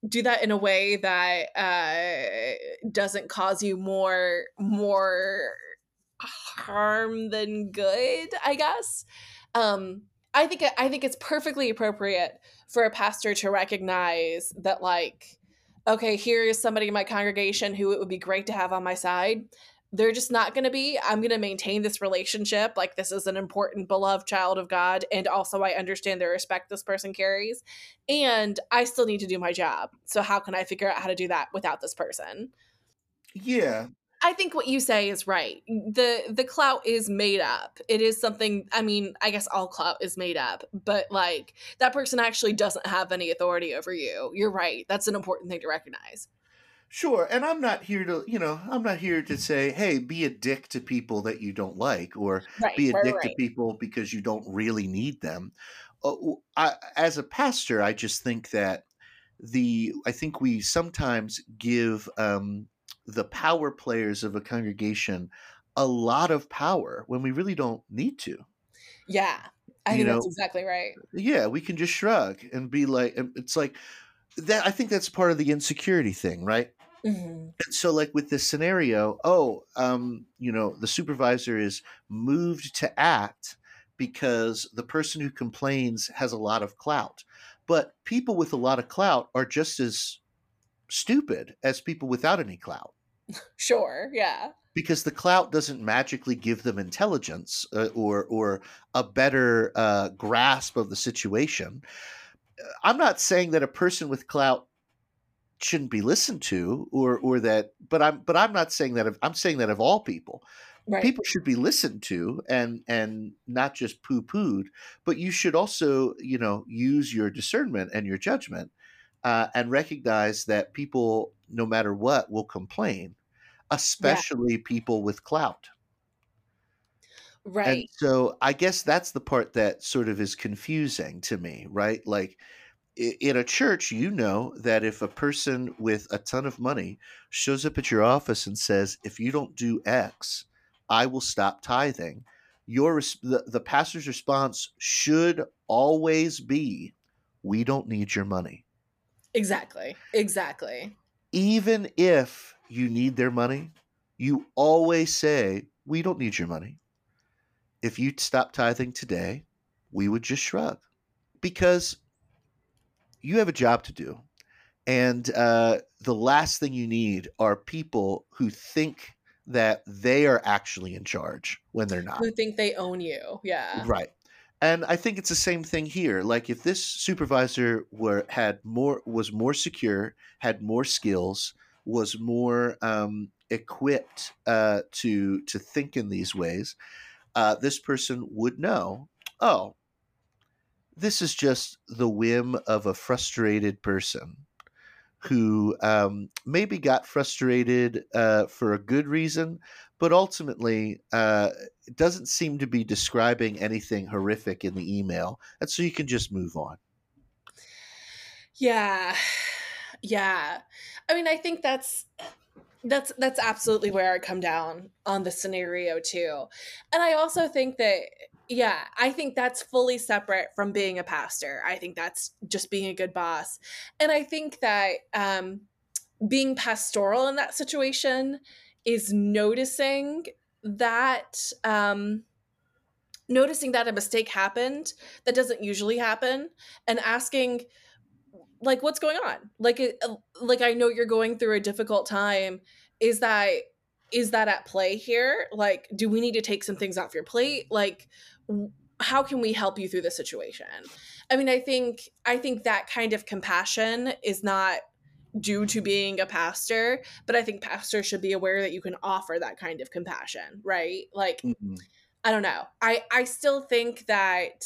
do that in a way that doesn't cause you more harm than good, I guess. I think it's perfectly appropriate for a pastor to recognize that okay, here is somebody in my congregation who it would be great to have on my side. They're just not going to be. I'm going to maintain this relationship. This is an important, beloved child of God. And also I understand the respect this person carries. And I still need to do my job. So how can I figure out how to do that without this person? Yeah. I think what you say is right. The clout is made up. It is something, I mean, I guess all clout is made up, but that person actually doesn't have any authority over you. You're right. That's an important thing to recognize. Sure. And I'm not here to, say, hey, be a dick to people that you don't like, or be a dick to people because you don't really need them. As a pastor, I just think that I think we sometimes give the power players of a congregation a lot of power when we really don't need to. Yeah, I think that's exactly right. Yeah, we can just shrug and be like, it's like that. I think that's part of the insecurity thing, right? Mm-hmm. And so like with this scenario, the supervisor is moved to act because the person who complains has a lot of clout. But people with a lot of clout are just as stupid as people without any clout. Sure, yeah. Because the clout doesn't magically give them intelligence or a better grasp of the situation. I'm not saying that a person with clout shouldn't be listened to or that, but I'm not saying that. I'm saying that of all people. Right. People should be listened to and not just poo-pooed, but you should also, use your discernment and your judgment and recognize that people, no matter what, will complain, especially people with clout. Right. And so I guess that's the part that sort of is confusing to me, right? Like in a church, that if a person with a ton of money shows up at your office and says, if you don't do X, I will stop tithing. The pastor's response should always be, we don't need your money. Exactly. Even if you need their money, you always say, we don't need your money. If you stop tithing today, we would just shrug because you have a job to do. And the last thing you need are people who think that they are actually in charge when they're not. Who think they own you. Yeah. Right. And I think it's the same thing here. Like if this supervisor was more secure, had more skills, was more equipped to think in these ways, this person would know, oh, this is just the whim of a frustrated person who maybe got frustrated for a good reason, but ultimately doesn't seem to be describing anything horrific in the email. And so you can just move on. Yeah. I mean, I think that's absolutely where I come down on the scenario too. And I also think that, I think that's fully separate from being a pastor. I think that's just being a good boss. And I think that being pastoral in that situation is noticing that a mistake happened that doesn't usually happen and asking, like, what's going on? Like, I know you're going through a difficult time. Is that at play here? Like, do we need to take some things off your plate? Like, how can we help you through this situation? I mean, I think that kind of compassion is not due to being a pastor, but I think pastors should be aware that you can offer that kind of compassion, right? Like, mm-hmm. I don't know. I still think that,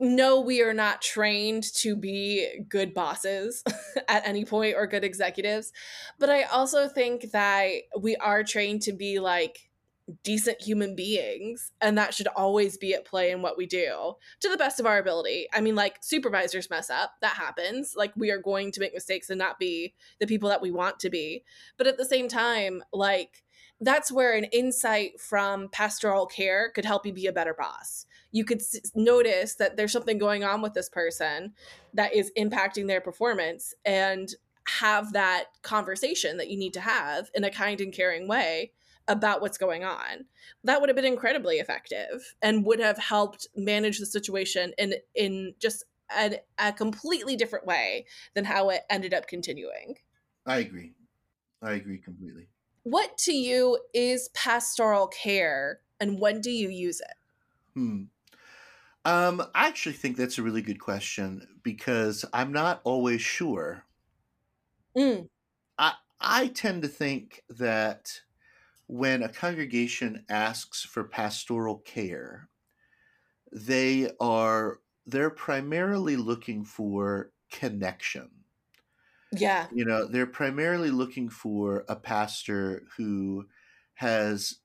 no, we are not trained to be good bosses at any point or good executives. But I also think that we are trained to be like decent human beings. And that should always be at play in what we do to the best of our ability. I mean, like supervisors mess up. That happens. Like we are going to make mistakes and not be the people that we want to be. But at the same time, like that's where an insight from pastoral care could help you be a better boss. You could notice that there's something going on with this person that is impacting their performance and have that conversation that you need to have in a kind and caring way about what's going on. That would have been incredibly effective and would have helped manage the situation in just a completely different way than how it ended up continuing. I agree completely. What to you is pastoral care and when do you use it? I actually think that's a really good question because I'm not always sure. I tend to think that when a congregation asks for pastoral care, they're primarily looking for connection. Yeah. They're primarily looking for a pastor who has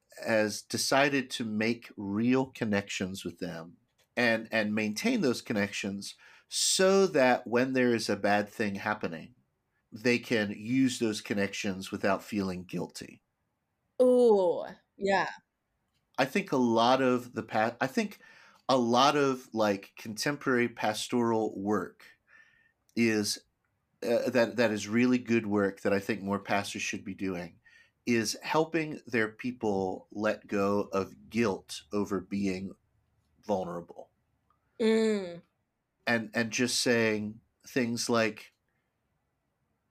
decided to make real connections with them and maintain those connections so that when there is a bad thing happening, they can use those connections without feeling guilty. Oh, yeah. I think a lot of like contemporary pastoral work is that is really good work that I think more pastors should be doing is helping their people let go of guilt over being vulnerable. Mm. And just saying things like,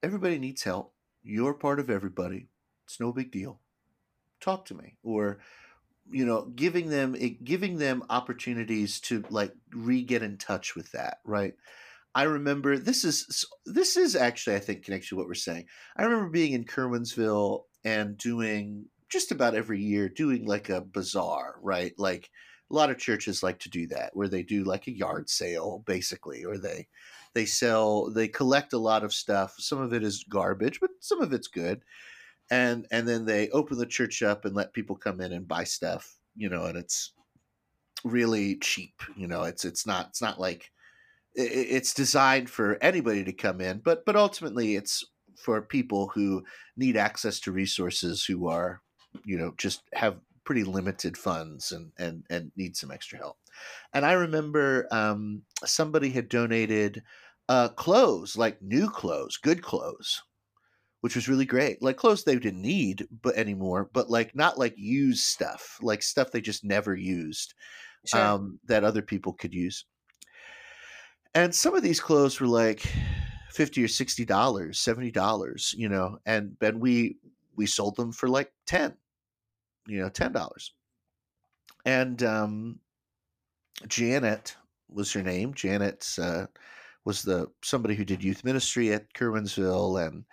everybody needs help. You're part of everybody. It's no big deal. Talk to me. Or, you know, giving them opportunities to like re-get in touch with that, right? I remember this is actually, I think, connected to what we're saying. I remember being in Curwensville and doing just about every year doing like a bazaar, right? Like a lot of churches like to do that, where they do like a yard sale basically, or they collect a lot of stuff. Some of it is garbage, but some of it's good. And then they open the church up and let people come in and buy stuff, you know, and it's really cheap, you know, it's not like it's designed for anybody to come in, but ultimately it's for people who need access to resources, who are, you know, just have pretty limited funds and need some extra help. And I remember somebody had donated clothes, like new clothes, good clothes, which was really great. Like clothes they didn't need anymore, but like not like used stuff, like stuff they just never used, sure, that other people could use. And some of these clothes were like $50 or $60, $70, you know, and then we sold them for like $10, you know, $10. And Janet was her name. Janet was somebody who did youth ministry at Curwensville, and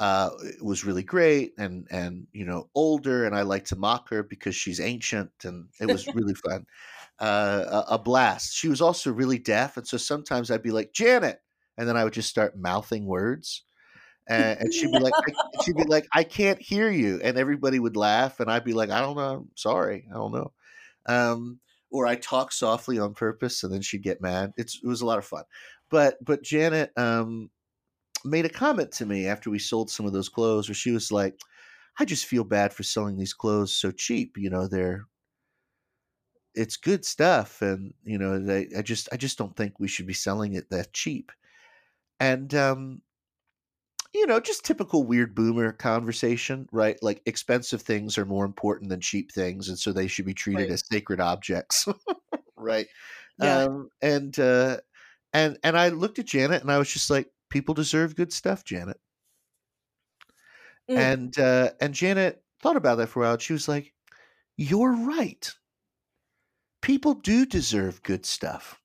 it was really great and, you know, older, and I like to mock her because she's ancient, and it was really fun. A blast. She was also really deaf. And so sometimes I'd be like, Janet. And then I would just start mouthing words. And she'd be like, I can't hear you. And everybody would laugh. And I'd be like, I don't know. I'm sorry. I don't know. Or I talk softly on purpose, and then she'd get mad. It was a lot of fun. But Janet, made a comment to me after we sold some of those clothes, where she was like, I just feel bad for selling these clothes so cheap. You know, it's good stuff. And, you know, I just don't think we should be selling it that cheap. And, you know, just typical weird boomer conversation, right? Like expensive things are more important than cheap things, and so they should be treated right as sacred objects. Right. Yeah. And I looked at Janet, and I was just like, people deserve good stuff, Janet. Mm. And Janet thought about that for a while. She was like, you're right. People do deserve good stuff.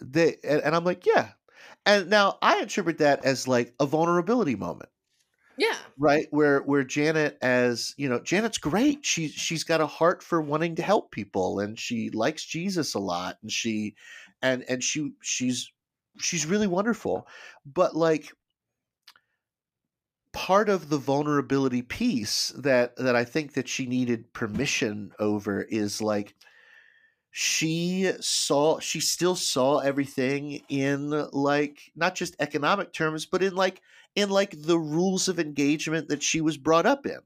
And I'm like, yeah. And now I interpret that as like a vulnerability moment. Yeah. Right. Where Janet, as you know, Janet's great. She's got a heart for wanting to help people, and she likes Jesus a lot. And she's really wonderful. But like part of the vulnerability piece that I think that she needed permission over is like, she still saw everything in like, not just economic terms, but in like the rules of engagement that she was brought up in,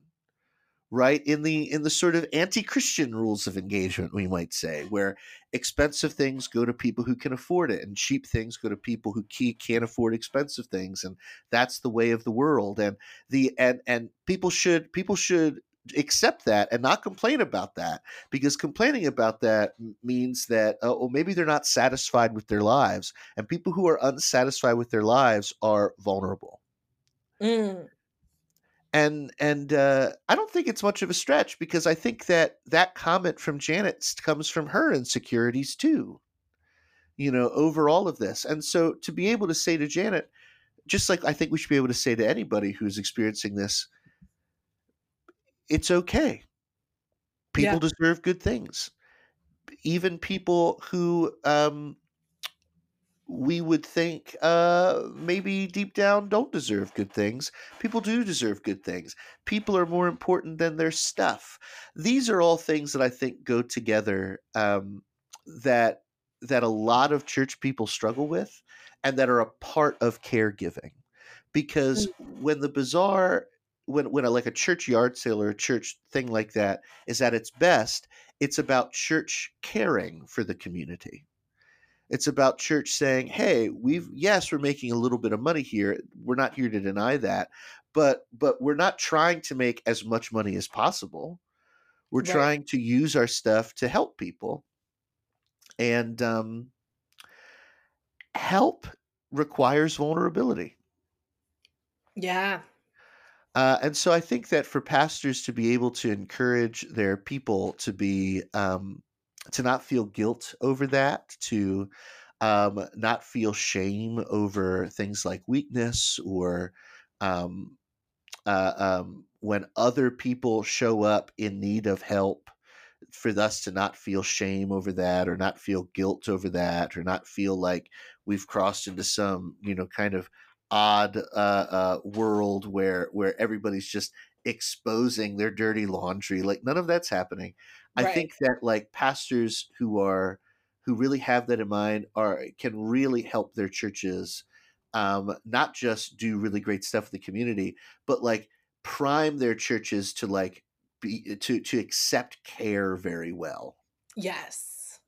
right? In the sort of anti-Christian rules of engagement, we might say, where expensive things go to people who can afford it, and cheap things go to people who can't afford expensive things. And that's the way of the world. And people should accept that and not complain about that, because complaining about that means that, oh, maybe they're not satisfied with their lives, and people who are unsatisfied with their lives are vulnerable. Mm. And I don't think it's much of a stretch, because I think that comment from Janet comes from her insecurities too, you know, over all of this. And so to be able to say to Janet, just like I think we should be able to say to anybody who's experiencing this, it's okay. People deserve good things. Even people who we would think maybe deep down don't deserve good things. People do deserve good things. People are more important than their stuff. These are all things that I think go together, that that a lot of church people struggle with and that are a part of caregiving. Because when the bazaar, when a church yard sale or a church thing like that is at its best, it's about church caring for the community. It's about church saying, hey, we're making a little bit of money here. We're not here to deny that, but we're not trying to make as much money as possible. We're right. trying to use our stuff to help people. And help requires vulnerability. Yeah. And so I think that for pastors to be able to encourage their people to be, to not feel guilt over that, to not feel shame over things like weakness or when other people show up in need of help, for us to not feel shame over that or not feel guilt over that or not feel like we've crossed into some, kind of odd world where everybody's just exposing their dirty laundry. Like none of that's happening. Right. I think that like pastors who really have that in mind can really help their churches not just do really great stuff with the community, but like prime their churches to like to accept care very well. Yes.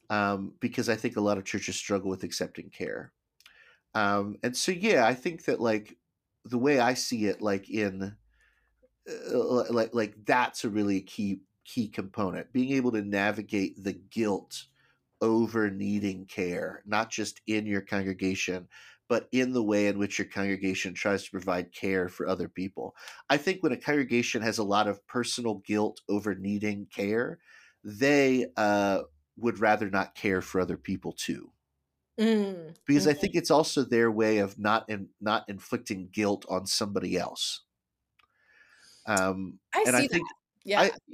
Because I think a lot of churches struggle with accepting care. And so, yeah, I think that like the way I see it, that's a really key component, being able to navigate the guilt over needing care, not just in your congregation, but in the way in which your congregation tries to provide care for other people. I think when a congregation has a lot of personal guilt over needing care, they would rather not care for other people too. Mm. Because I think it's also their way of not inflicting guilt on somebody else. Yeah.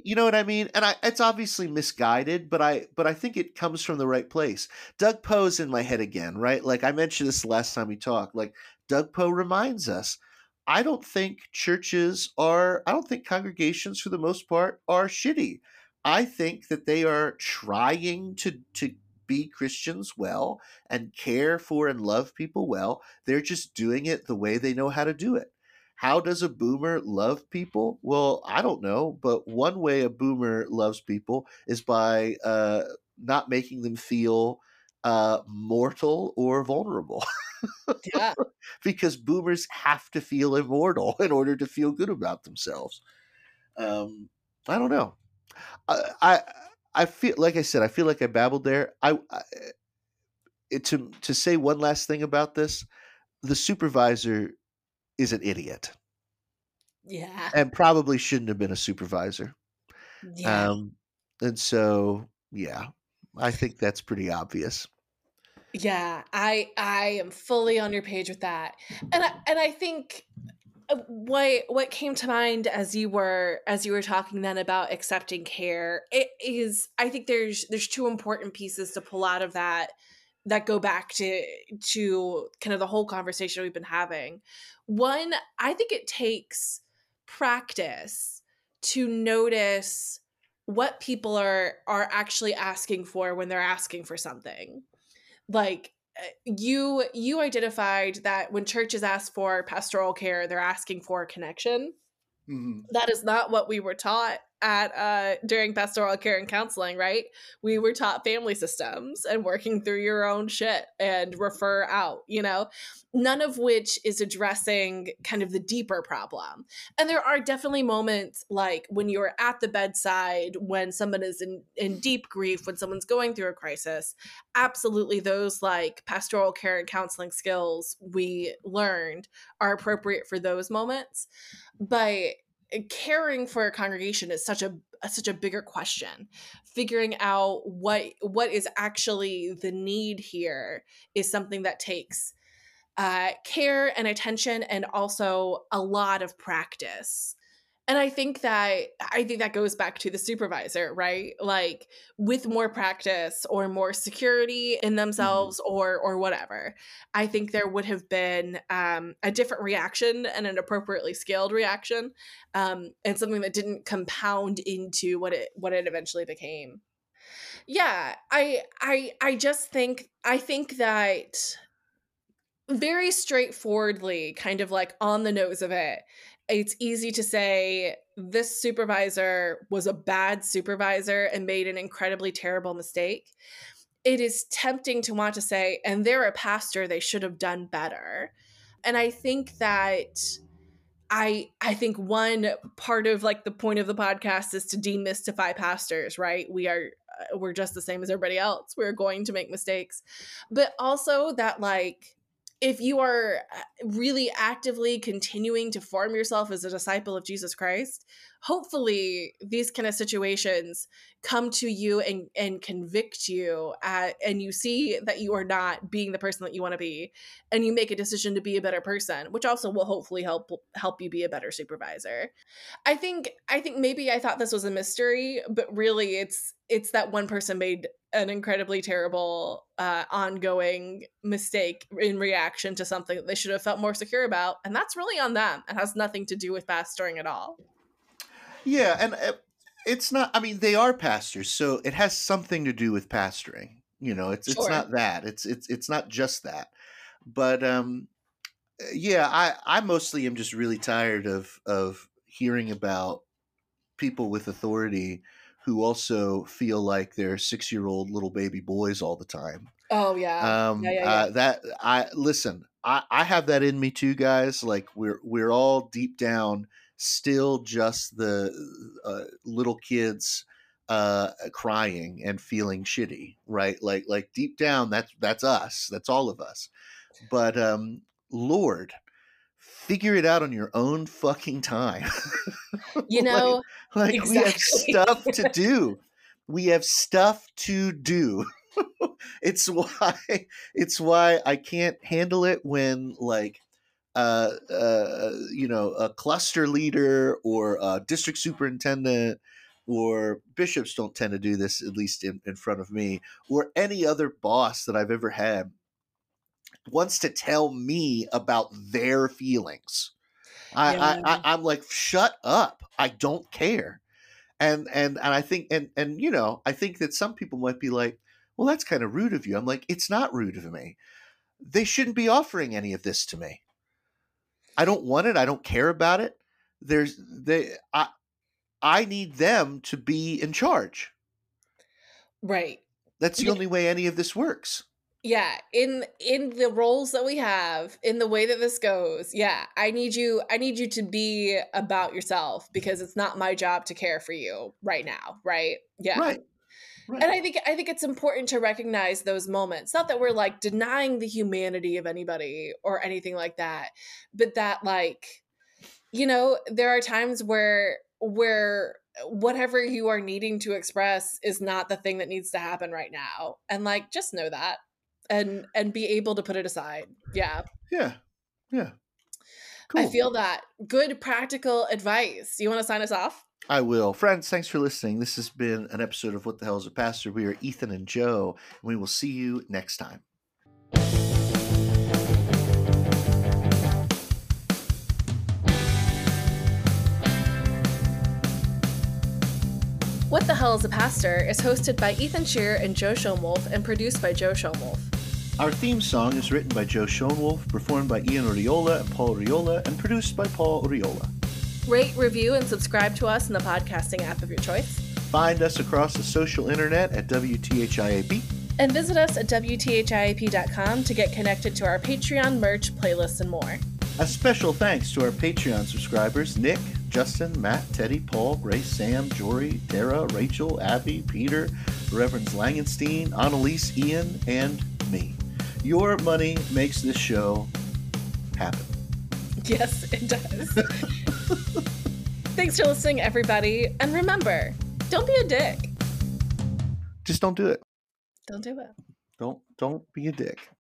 You know what I mean? And it's obviously misguided, but I think it comes from the right place. Doug Poe's in my head again, right? Like I mentioned this last time we talked, like Doug Poe reminds us, I don't think congregations for the most part are shitty. I think that they are trying to be Christians well and care for and love people well. They're just doing it the way they know how to do it. How does a boomer love people? Well, I don't know, but one way a boomer loves people is by not making them feel mortal or vulnerable. Yeah. Because boomers have to feel immortal in order to feel good about themselves. I don't know. I feel like I said, I feel like I babbled there. To say one last thing about this, the supervisor is an idiot. Yeah. And probably shouldn't have been a supervisor. Yeah. And so, yeah, I think that's pretty obvious. Yeah. I am fully on your page with that. And I think what came to mind as you were talking then about accepting care, it is, I think there's two important pieces to pull out of that go back to kind of the whole conversation we've been having. One, I think it takes practice to notice what people are actually asking for when they're asking for something. Like you identified that when churches ask for pastoral care, they're asking for connection. Mm-hmm. That is not what we were taught during pastoral care and counseling, right? We were taught family systems and working through your own shit and refer out, none of which is addressing kind of the deeper problem. And there are definitely moments like when you're at the bedside, when someone is in deep grief, when someone's going through a crisis, absolutely those like pastoral care and counseling skills we learned are appropriate for those moments. But caring for a congregation is such a bigger question. Figuring out what is actually the need here is something that takes care and attention and also a lot of practice. And I think that goes back to the supervisor, right? Like with more practice or more security in themselves, mm-hmm. or whatever, I think there would have been a different reaction and an appropriately scaled reaction, and something that didn't compound into what it eventually became. Yeah, I just think, I think that very straightforwardly, kind of like on the nose of it, it's easy to say this supervisor was a bad supervisor and made an incredibly terrible mistake. It is tempting to want to say, and they're a pastor, they should have done better. And I think that I think one part of like the point of the podcast is to demystify pastors, right? We're just the same as everybody else. We're going to make mistakes. But also that like, if you are really actively continuing to form yourself as a disciple of Jesus Christ, hopefully these kind of situations come to you and convict you and you see that you are not being the person that you want to be, and you make a decision to be a better person, which also will hopefully help you be a better supervisor. I think maybe I thought this was a mystery, but really it's that one person made an incredibly terrible ongoing mistake in reaction to something that they should have felt more secure about. And that's really on them. It has nothing to do with pastoring at all. Yeah. And it's not, I mean, they are pastors, so it has something to do with pastoring. You know, it's Sure. not that it's not just that, but yeah, I mostly am just really tired of hearing about people with authority who also feel like they're 6-year-old little baby boys all the time. Oh yeah. I have that in me too, guys. Like we're all deep down still just the little kids crying and feeling shitty, right? Like deep down, that's us. That's all of us. But Lord, figure it out on your own fucking time. You know, like exactly. We have stuff to do. We have stuff to do. It's why I can't handle it when like, you know, a cluster leader or a district superintendent or bishops don't tend to do this, at least in front of me, or any other boss that I've ever had wants to tell me about their feelings. I'm like, shut up. I don't care. And I think, and you know, I think that some people might be like, well, that's kind of rude of you. I'm like, it's not rude of me. They shouldn't be offering any of this to me. I don't want it. I don't care about it. I need them to be in charge. Right. That's the only way any of this works. Yeah, in the roles that we have, in the way that this goes, yeah, I need you to be about yourself because it's not my job to care for you right now, right? Yeah. Right. And I think it's important to recognize those moments. Not that we're like denying the humanity of anybody or anything like that, but that like, you know, there are times where whatever you are needing to express is not the thing that needs to happen right now. And like, just know that. And be able to put it aside. Yeah. Yeah. Yeah. Cool. I feel that. Good practical advice. You want to sign us off? I will. Friends, thanks for listening. This has been an episode of What the Hell is a Pastor? We are Ethan and Joe, and we will see you next time. What the Hell is a Pastor? Is hosted by Ethan Shearer and Joe Schoenwolf and produced by Joe Schoenwolf. Our theme song is written by Joe Schoenwolf, performed by Ian Oriola and Paul Oriola, and produced by Paul Oriola. Rate, review, and subscribe to us in the podcasting app of your choice. Find us across the social internet at WTHIAP. And visit us at wthiap.com to get connected to our Patreon, merch, playlists, and more. A special thanks to our Patreon subscribers, Nick, Justin, Matt, Teddy, Paul, Grace, Sam, Jory, Tara, Rachel, Abby, Peter, Reverends Langenstein, Annalise, Ian, and me. Your money makes this show happen. Yes, it does. Thanks for listening, everybody. And remember, don't be a dick. Just don't do it. Don't do it. Don't be a dick.